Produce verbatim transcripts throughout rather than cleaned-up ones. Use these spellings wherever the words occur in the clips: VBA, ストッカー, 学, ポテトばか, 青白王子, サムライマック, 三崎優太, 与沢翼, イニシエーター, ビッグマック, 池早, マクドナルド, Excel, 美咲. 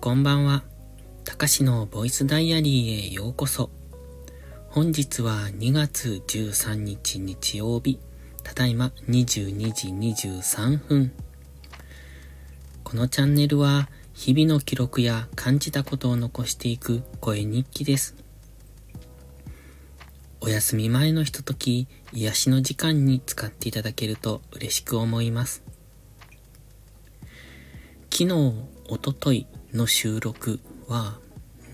こんばんは。たかしのボイスダイアリーへようこそ。本日はにがつじゅうさんにち日曜日、ただいまにじゅうにじにじゅうさんぷん。このチャンネルは日々の記録や感じたことを残していく声日記です。お休み前のひととき、癒しの時間に使っていただけると嬉しく思います。昨日、おとといの収録は、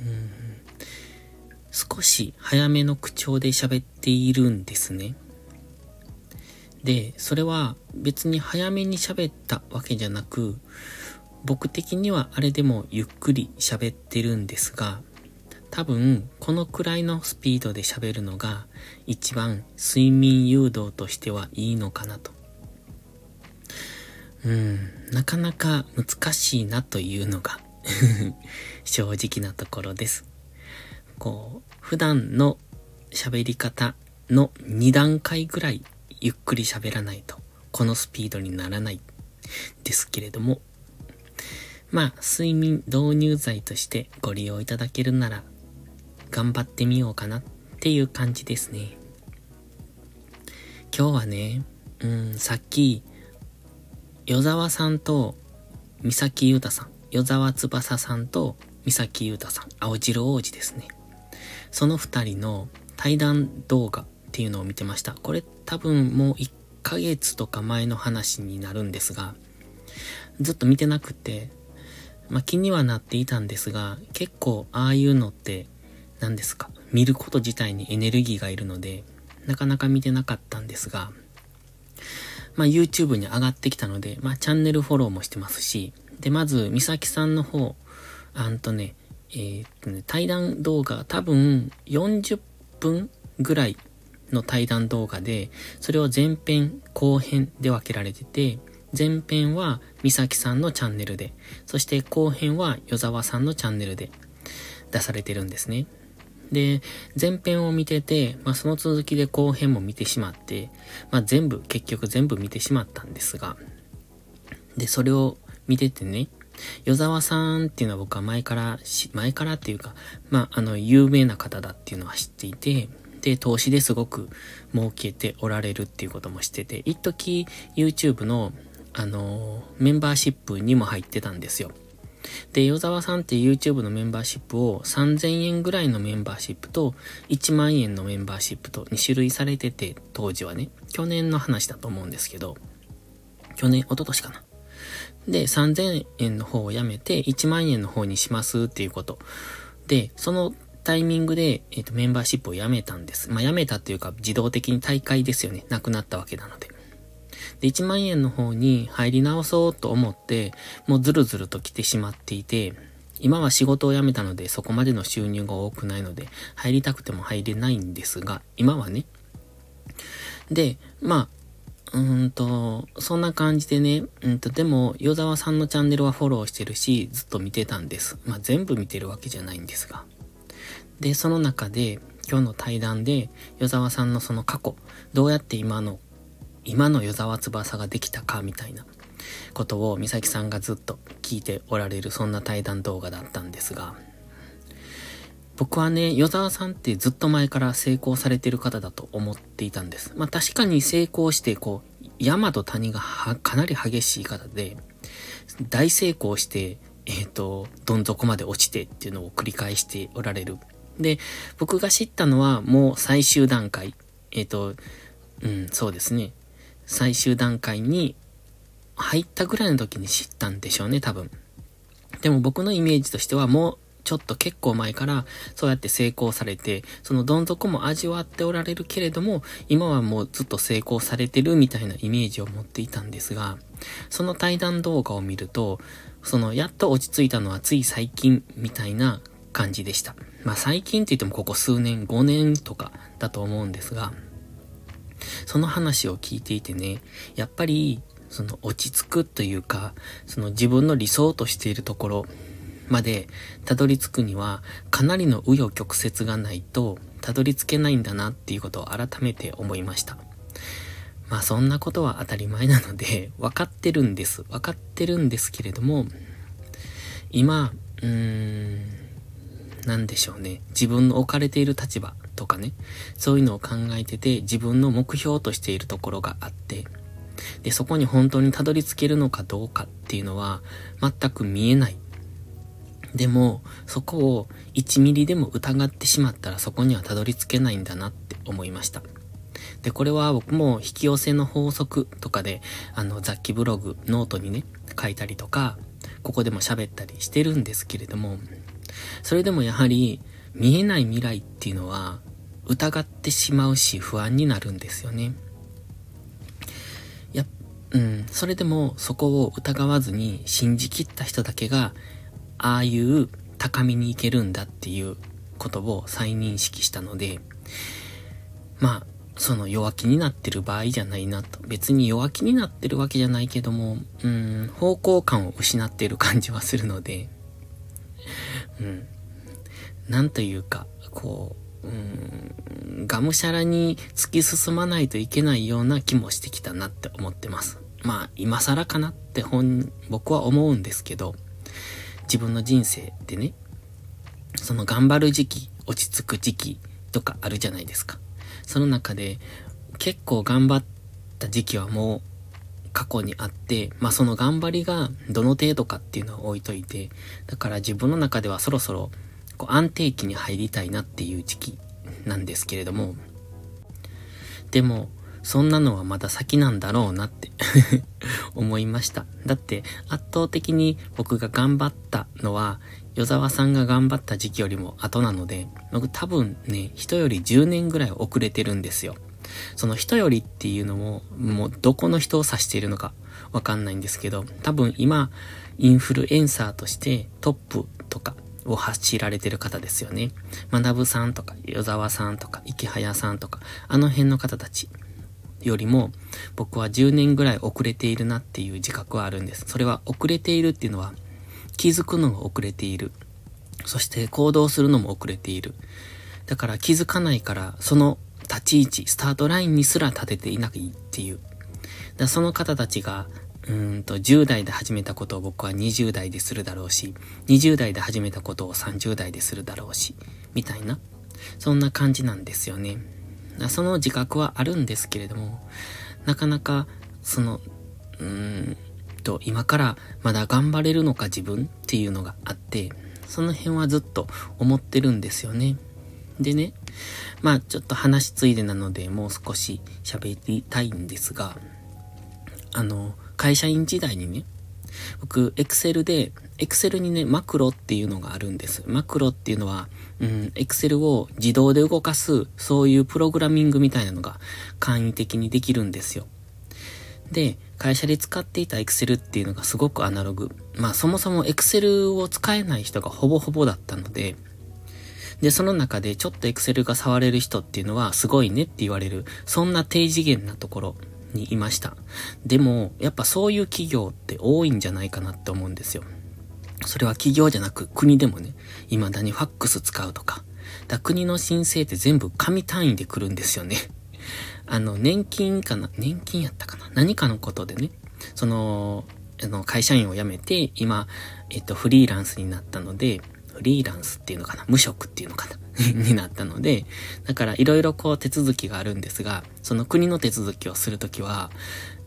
うん、少し早めの口調で喋っているんですね。で、それは別に早めに喋ったわけじゃなく、僕的にはあれでもゆっくり喋ってるんですが、多分このくらいのスピードで喋るのが一番睡眠誘導としてはいいのかなと。うん、なかなか難しいなというのが正直なところです。こう、普段の喋り方のにだんかいぐらいゆっくり喋らないとこのスピードにならないですけれども、まあ睡眠導入剤としてご利用いただけるなら頑張ってみようかなっていう感じですね。今日はね、うん、さっき与沢さんと三崎優太さん、与沢翼さんと三崎優太さん、青白王子ですね。その二人の対談動画っていうのを見てました。これ多分もういっかげつとか前の話になるんですが、ずっと見てなくて、まあ、気にはなっていたんですが、結構ああいうのって何ですか、見ること自体にエネルギーがいるので、なかなか見てなかったんですが、まあ、YouTube に上がってきたので、まあ、チャンネルフォローもしてますし、で、まず、美咲さんの方、あんとね、えー、っとね、対談動画、多分、よんじゅっぷんぐらいの対談動画で、それを前編、後編で分けられてて、前編は美咲さんのチャンネルで、そして後編は与沢さんのチャンネルで出されてるんですね。で、前編を見てて、まあ、その続きで後編も見てしまって、まあ、全部、結局全部見てしまったんですが、で、それを見ててね、与沢さんっていうのは僕は前から、前からっていうか、まあ、あの、有名な方だっていうのは知っていて、で、投資ですごく儲けておられるっていうことも知ってて、一時 YouTube の、あの、メンバーシップにも入ってたんですよ。で、与沢さんって YouTube のメンバーシップをさんぜんえんぐらいのメンバーシップといちまんえんのメンバーシップとにしゅるいされてて、当時はね、去年の話だと思うんですけど、去年、一昨年かな。で、さんぜんえんの方をやめていちまんえんの方にしますっていうこと。で、そのタイミングで、えっと、メンバーシップをやめたんです。まあ、やめたっていうか自動的に退会ですよね。なくなったわけなので。で、いちまんえんの方に入り直そうと思って、もうずるずると来てしまっていて、今は仕事を辞めたのでそこまでの収入が多くないので、入りたくても入れないんですが、今はね。で、まあ、うーんと、そんな感じでね、うんと、でも、与沢さんのチャンネルはフォローしてるし、ずっと見てたんです。まあ、全部見てるわけじゃないんですが。で、その中で、今日の対談で、与沢さんのその過去、どうやって今の、今の与沢翼ができたかみたいなことを美咲さんがずっと聞いておられる、そんな対談動画だったんですが、僕はね、与沢さんってずっと前から成功されてる方だと思っていたんです。まあ確かに成功して、こう山と谷がかなり激しい方で、大成功してえっとどん底まで落ちてっていうのを繰り返しておられる。で、僕が知ったのはもう最終段階、えっとうんそうですね最終段階に入ったぐらいの時に知ったんでしょうね、多分。でも僕のイメージとしては、もうちょっと結構前からそうやって成功されて、そのどん底も味わっておられるけれども、今はもうずっと成功されてるみたいなイメージを持っていたんですが、その対談動画を見ると、そのやっと落ち着いたのはつい最近みたいな感じでした。まあ最近って言ってもここ数年、ごねんとかだと思うんですが、その話を聞いていてね、やっぱりその落ち着くというか、その自分の理想としているところまでたどり着くには、かなりの紆余曲折がないとたどり着けないんだなっていうことを改めて思いました。まあそんなことは当たり前なので分かってるんです。分かってるんですけれども、今うーん、なんでしょうね。自分の置かれている立場とかね、そういうのを考えてて、自分の目標としているところがあって、で、そこに本当にたどり着けるのかどうかっていうのは全く見えない。でも、そこをいちミリでも疑ってしまったら、そこにはたどり着けないんだなって思いました。で、これは僕も引き寄せの法則とかで、あの、雑記ブログ、ノートにね、書いたりとか、ここでも喋ったりしてるんですけれども、それでもやはり見えない未来っていうのは疑ってしまうし不安になるんですよね。いや、うん、それでもそこを疑わずに信じきった人だけが、ああいう高みに行けるんだっていうことを再認識したので、まあ、その弱気になってる場合じゃないなと。別に弱気になってるわけじゃないけども、うーん、方向感を失っている感じはするので、うん、なんというか、こう、うーん、がむしゃらに突き進まないといけないような気もしてきたなって思ってます。まあ、今更かなって本、僕は思うんですけど、自分の人生でね、その頑張る時期、落ち着く時期とかあるじゃないですか。その中で結構頑張った時期はもう過去にあって、まあその頑張りがどの程度かっていうのは置いといて、だから自分の中ではそろそろこう安定期に入りたいなっていう時期なんですけれども、でもそんなのはまだ先なんだろうなって思いました。だって圧倒的に僕が頑張ったのは、与沢さんが頑張った時期よりも後なので、僕多分ね、人よりじゅうねんぐらい遅れてるんですよ。その人よりっていうのも、もうどこの人を指しているのかわかんないんですけど、多分今、インフルエンサーとしてトップとかを走られてる方ですよね。学さんとか、与沢さんとか、池早さんとか、あの辺の方たちよりも、僕はじゅうねんぐらい遅れているなっていう自覚はあるんです。それは遅れているっていうのは、気づくのが遅れている。そして行動するのも遅れている。だから気づかないから、その立ち位置、スタートラインにすら立てていないっていう。だその方たちが、うーんと、じゅう代で始めたことを僕はにじゅう代でするだろうし、にじゅう代で始めたことをさんじゅう代でするだろうし、みたいな。そんな感じなんですよね。だその自覚はあるんですけれども、なかなか、その、うーん、今からまだ頑張れるのか自分っていうのがあって、その辺はずっと思ってるんですよね。でね、まあちょっと話ついでなのでもう少し喋りたいんですが、あの会社員時代にね、僕 Excel で Excel にね、マクロっていうのがあるんです。マクロっていうのは、うん、Excel を自動で動かす、そういうプログラミングみたいなのが簡易的にできるんですよ。で、会社で使っていた Excel っていうのがすごくアナログ。まあそもそも Excel を使えない人がほぼほぼだったので、で、その中でちょっと Excel が触れる人っていうのはすごいねって言われる、そんな低次元なところにいました。でも、やっぱそういう企業って多いんじゃないかなって思うんですよ。それは企業じゃなく国でもね、未だにファックス使うとか、だ国の申請って全部紙単位で来るんですよね。あの、年金かな年金やったかな何かのことでね、その、あの、会社員を辞めて、今、えっと、フリーランスになったので、フリーランスっていうのかな無職っていうのかなになったので、だから、いろいろこう、手続きがあるんですが、その国の手続きをするときは、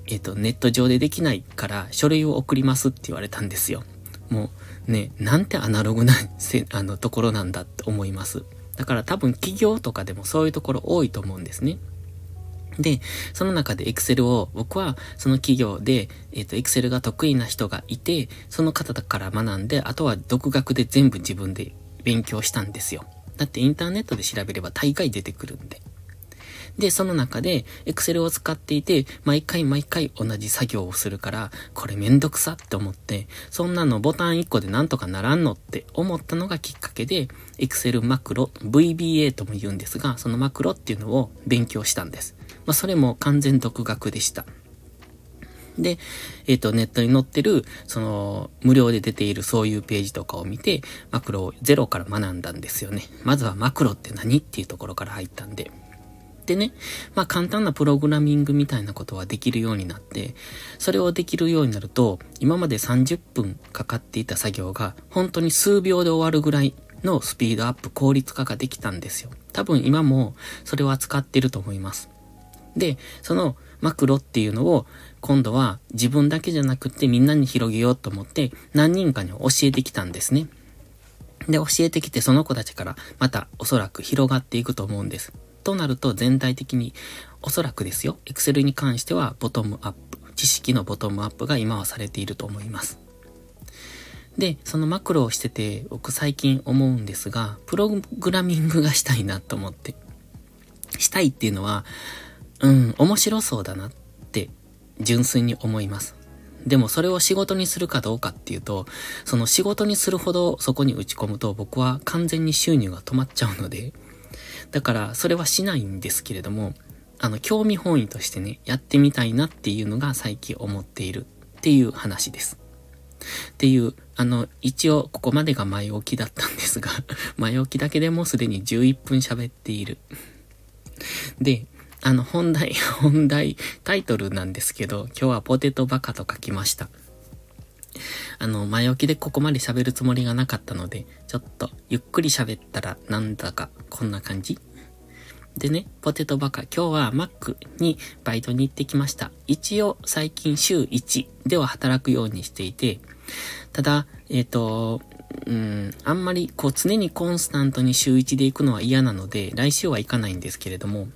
えっと、ネット上でできないから、書類を送りますって言われたんですよ。もう、ね、なんてアナログな、あの、ところなんだって思います。だから、多分、企業とかでもそういうところ多いと思うんですね。で、その中で Excel を、僕はその企業で、えっと、Excel が得意な人がいて、その方から学んで、あとは独学で全部自分で勉強したんですよ。だってインターネットで調べれば大概出てくるんで。で、その中で Excel を使っていて、毎回毎回同じ作業をするから、これめんどくさって思って、そんなのボタンいっこでなんとかならんのって思ったのがきっかけで、Excel マクロ、ブイビーエー とも言うんですが、そのマクロっていうのを勉強したんです。まあ、それも完全独学でした。で、えっと、ネットに載ってる、その、無料で出ているそういうページとかを見て、マクロをゼロから学んだんですよね。まずはマクロって何っていうところから入ったんで。ってね、まあ簡単なプログラミングみたいなことはできるようになって、それをできるようになると、今までさんじゅっぷんかかっていた作業が本当に数秒で終わるぐらいのスピードアップ、効率化ができたんですよ。多分今もそれは使ってると思います。で、そのマクロっていうのを今度は自分だけじゃなくてみんなに広げようと思って何人かに教えてきたんですね。で、教えてきてその子たちからまたおそらく広がっていくと思うんです。となると全体的におそらくですよ、Excel に関してはボトムアップ、知識のボトムアップが今はされていると思います。で、そのマクロをしてて僕最近思うんですが、プログラミングがしたいなと思って。したいっていうのは、うん、面白そうだなって純粋に思います。でもそれを仕事にするかどうかっていうと、その仕事にするほどそこに打ち込むと僕は完全に収入が止まっちゃうので、だからそれはしないんですけれども、あの興味本位としてね、やってみたいなっていうのが最近思っているっていう話です。っていう、あの一応ここまでが前置きだったんですが、前置きだけでもうすでにじゅういっぷん喋っている。で、あの、本題、本題、タイトルなんですけど、今日はポテトバカと書きました。あの、前置きでここまで喋るつもりがなかったので、ちょっとゆっくり喋ったらなんだかこんな感じ。でね、ポテトバカ、今日はマックにバイトに行ってきました。一応最近週いちでは働くようにしていて、ただ、えっと、うーん、あんまりこう常にコンスタントに週いちで行くのは嫌なので、来週は行かないんですけれども、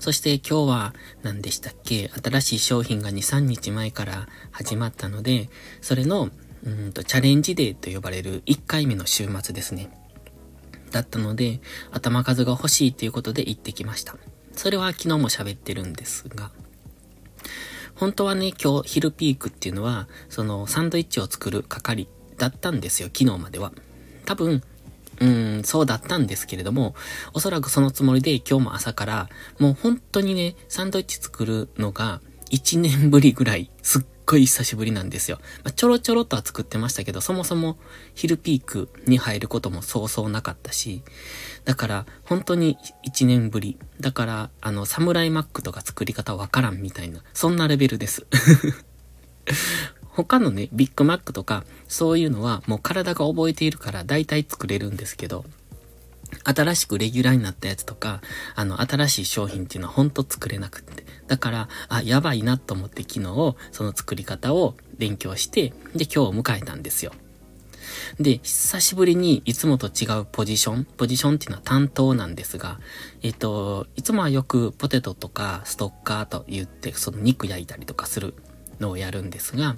そして今日は何でしたっけ、新しい商品がに、みっかまえから始まったので、それのうーんとチャレンジデーと呼ばれるいっかいめの週末ですね。だったので、頭数が欲しいということで行ってきました。それは昨日も喋ってるんですが、本当はね、今日昼ピークっていうのは、そのサンドイッチを作る係だったんですよ、昨日までは。多分、うーん、そうだったんですけれども、おそらくそのつもりで今日も朝から、もう本当にね、サンドイッチ作るのがいちねんぶりぐらい、すっごい久しぶりなんですよ。まあ、ちょろちょろとは作ってましたけど、そもそも昼ピークに入ることもそうそうなかったし、だから本当にいちねんぶり。だから、あの、サムライマックとか作り方わからんみたいな、そんなレベルです。他のね、ビッグマックとか、そういうのはもう体が覚えているから大体作れるんですけど、新しくレギュラーになったやつとか、あの、新しい商品っていうのはほんと作れなくって。だから、あ、やばいなと思って昨日、その作り方を勉強して、で、今日を迎えたんですよ。で、久しぶりにいつもと違うポジション、ポジションっていうのは担当なんですが、えっと、いつもはよくポテトとかストッカーと言って、その肉焼いたりとかするのをやるんですが、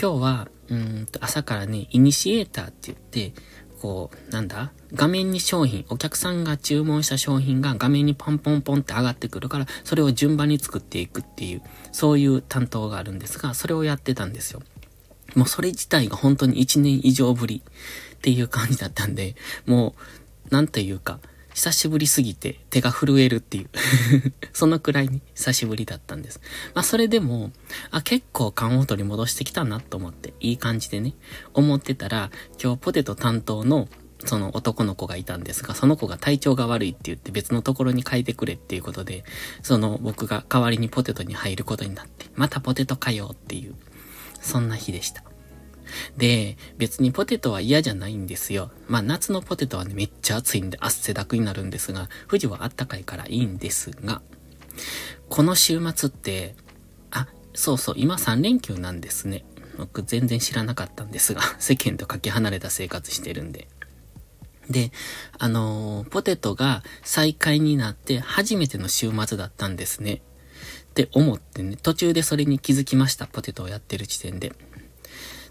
今日はうーんと朝からね、イニシエーターって言って、こう、なんだ、画面に商品、お客さんが注文した商品が画面にポンポンポンって上がってくるから、それを順番に作っていくっていう、そういう担当があるんですが、それをやってたんですよ。もうそれ自体が本当にいちねん以上ぶりっていう感じだったんで、もう、なんというか、久しぶりすぎて手が震えるっていう。そのくらいに久しぶりだったんです。まあそれでも、あ、結構勘を取り戻してきたなと思って、いい感じでね、思ってたら、今日ポテト担当のその男の子がいたんですが、その子が体調が悪いって言って別のところに変えてくれっていうことで、その僕が代わりにポテトに入ることになって、またポテトかよっていう、そんな日でした。で、別にポテトは嫌じゃないんですよ。まあ夏のポテトはね、めっちゃ暑いんで汗だくになるんですが、富士はあったかいからいいんですが、この週末って、あ、そうそう、今さんれんきゅうなんですね。僕全然知らなかったんですが、世間とかけ離れた生活してるんで。で、あのー、ポテトが再開になって初めての週末だったんですね。って思ってね、途中でそれに気づきました、ポテトをやってる時点で。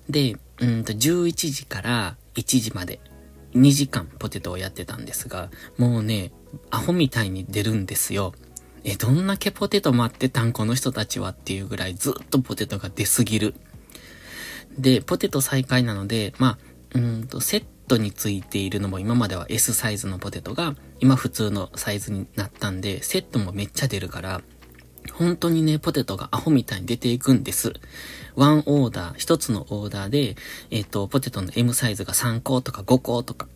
で、うんと、じゅういちじからいちじまでにじかんポテトをやってたんですが、もうね、アホみたいに出るんですよ。え、どんだけポテト待ってたんこの人たちはっていうぐらいずっとポテトが出すぎる。で、ポテト再開なので、まあ、うんと、セットについているのも今までは S サイズのポテトが今普通のサイズになったんで、セットもめっちゃ出るから、本当にね、ポテトがアホみたいに出ていくんです。ワンオーダー、一つのオーダーで、えっと、ポテトの エム サイズがさんことかごことか、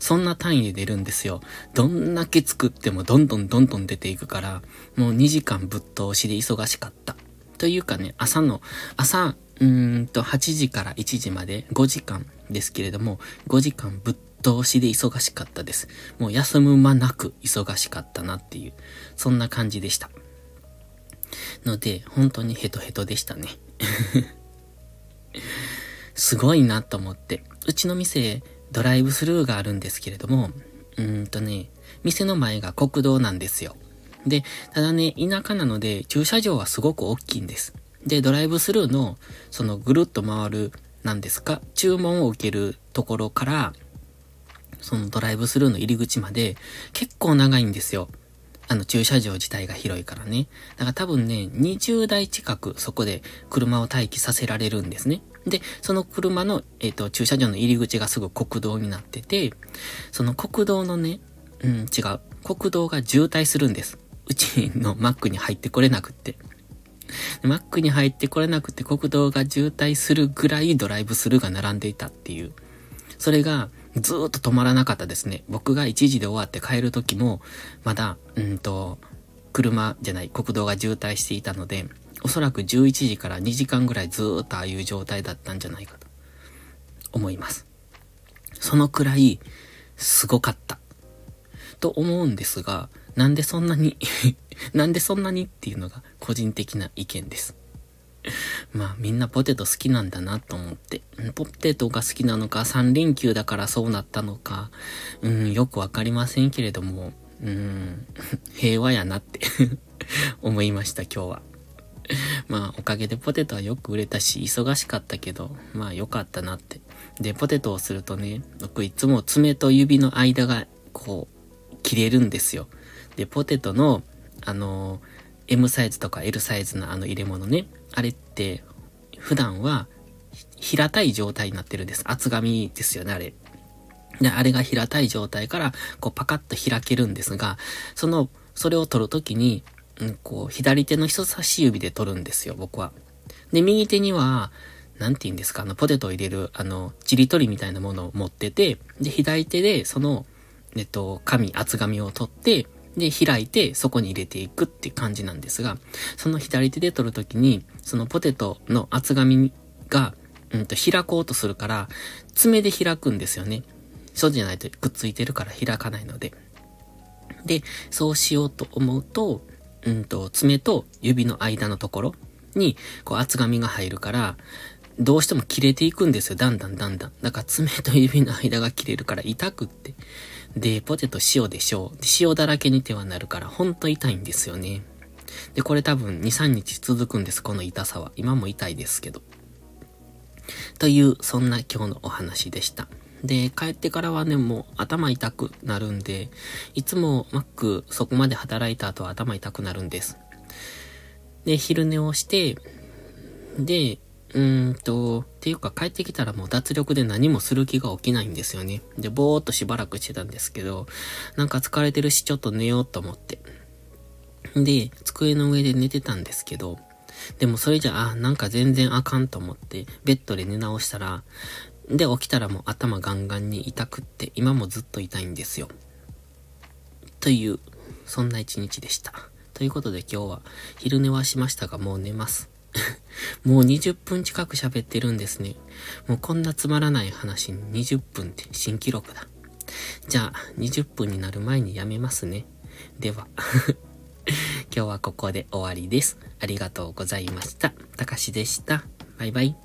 そんな単位で出るんですよ。どんだけ作ってもどんどんどんどん出ていくから、もうにじかんぶっ通しで忙しかった。というかね、朝の、朝、うーんとはちじからいちじまでごじかんですけれども、ごじかんぶっ通しで忙しかったです。もう休む間なく忙しかったなっていう、そんな感じでした。ので、本当にヘトヘトでしたね。すごいなと思って。うちの店、ドライブスルーがあるんですけれども、うーんとね、店の前が国道なんですよ。で、ただね、田舎なので、駐車場はすごく大きいんです。で、ドライブスルーの、そのぐるっと回る、なんですか、注文を受けるところから、そのドライブスルーの入り口まで、結構長いんですよ。あの、駐車場自体が広いからね。だから多分ね、にじゅうだい近く、そこで車を待機させられるんですね。で、その車の、えっと、駐車場の入り口がすぐ国道になってて、その国道のね、うん、違う。国道が渋滞するんです。うちのマックに入ってこれなくって。マックに入ってこれなくて国道が渋滞するぐらいドライブスルーが並んでいたっていう。それがずーっと止まらなかったですね。僕がいちじで終わって帰る時も、まだ、うんと、車じゃない、国道が渋滞していたので、おそらくじゅういちじからにじかんぐらいずーっとああいう状態だったんじゃないかと思います。そのくらいすごかった。と思うんですが、なんでそんなに、なんでそんなにっていうのが個人的な意見です。まあみんなポテト好きなんだなと思って、ポテトが好きなのかさん連休だからそうなったのか、うん、よくわかりませんけれども、うん、平和やなって思いました今日は。まあおかげでポテトはよく売れたし忙しかったけど、まあ良かったなって。で、ポテトをするとね、僕いつも爪と指の間がこう、切れるんですよ。で、ポテトの、あのー、エム サイズとか エル サイズのあの入れ物ね、あれって、普段は、平たい状態になってるんです。厚紙ですよね、あれ。で、あれが平たい状態から、こう、パカッと開けるんですが、その、それを取るときに、うん、こう、左手の人差し指で取るんですよ、僕は。で、右手には、なんて言うんですか、あの、ポテトを入れる、あの、ちりとりみたいなものを持ってて、で、左手で、その、えっと、紙、厚紙を取って、で、開いて、そこに入れていくって感じなんですが、その左手で取るときに、そのポテトの厚紙が、うんと、開こうとするから、爪で開くんですよね。そうじゃないとくっついてるから開かないので。で、そうしようと思うと、うんと、爪と指の間のところに、こう、厚紙が入るから、どうしても切れていくんですよ。だんだんだんだん。だから爪と指の間が切れるから痛くって。で、ポテト塩でしょう。塩だらけに手はなるから、ほんと痛いんですよね。で、これ多分に、さんにち続くんです。この痛さは。今も痛いですけど。という、そんな今日のお話でした。で、帰ってからはね、もう頭痛くなるんで、いつもマックそこまで働いた後は頭痛くなるんです。で、昼寝をして、で、うーんと、っていうか帰ってきたらもう脱力で何もする気が起きないんですよね。で、ぼーっとしばらくしてたんですけど、なんか疲れてるしちょっと寝ようと思って。で、机の上で寝てたんですけど、でもそれじゃあ、なんか全然あかんと思って、ベッドで寝直したら、で、起きたらもう頭ガンガンに痛くって、今もずっと痛いんですよ。という、そんな一日でした。ということで今日は昼寝はしましたが、もう寝ます。もうにじゅっぷん近く喋ってるんですね。もうこんなつまらない話ににじゅっぷんって新記録だ。じゃあにじゅっぷんになる前にやめますね。では今日はここで終わりです。ありがとうございました。たかしでした。バイバイ。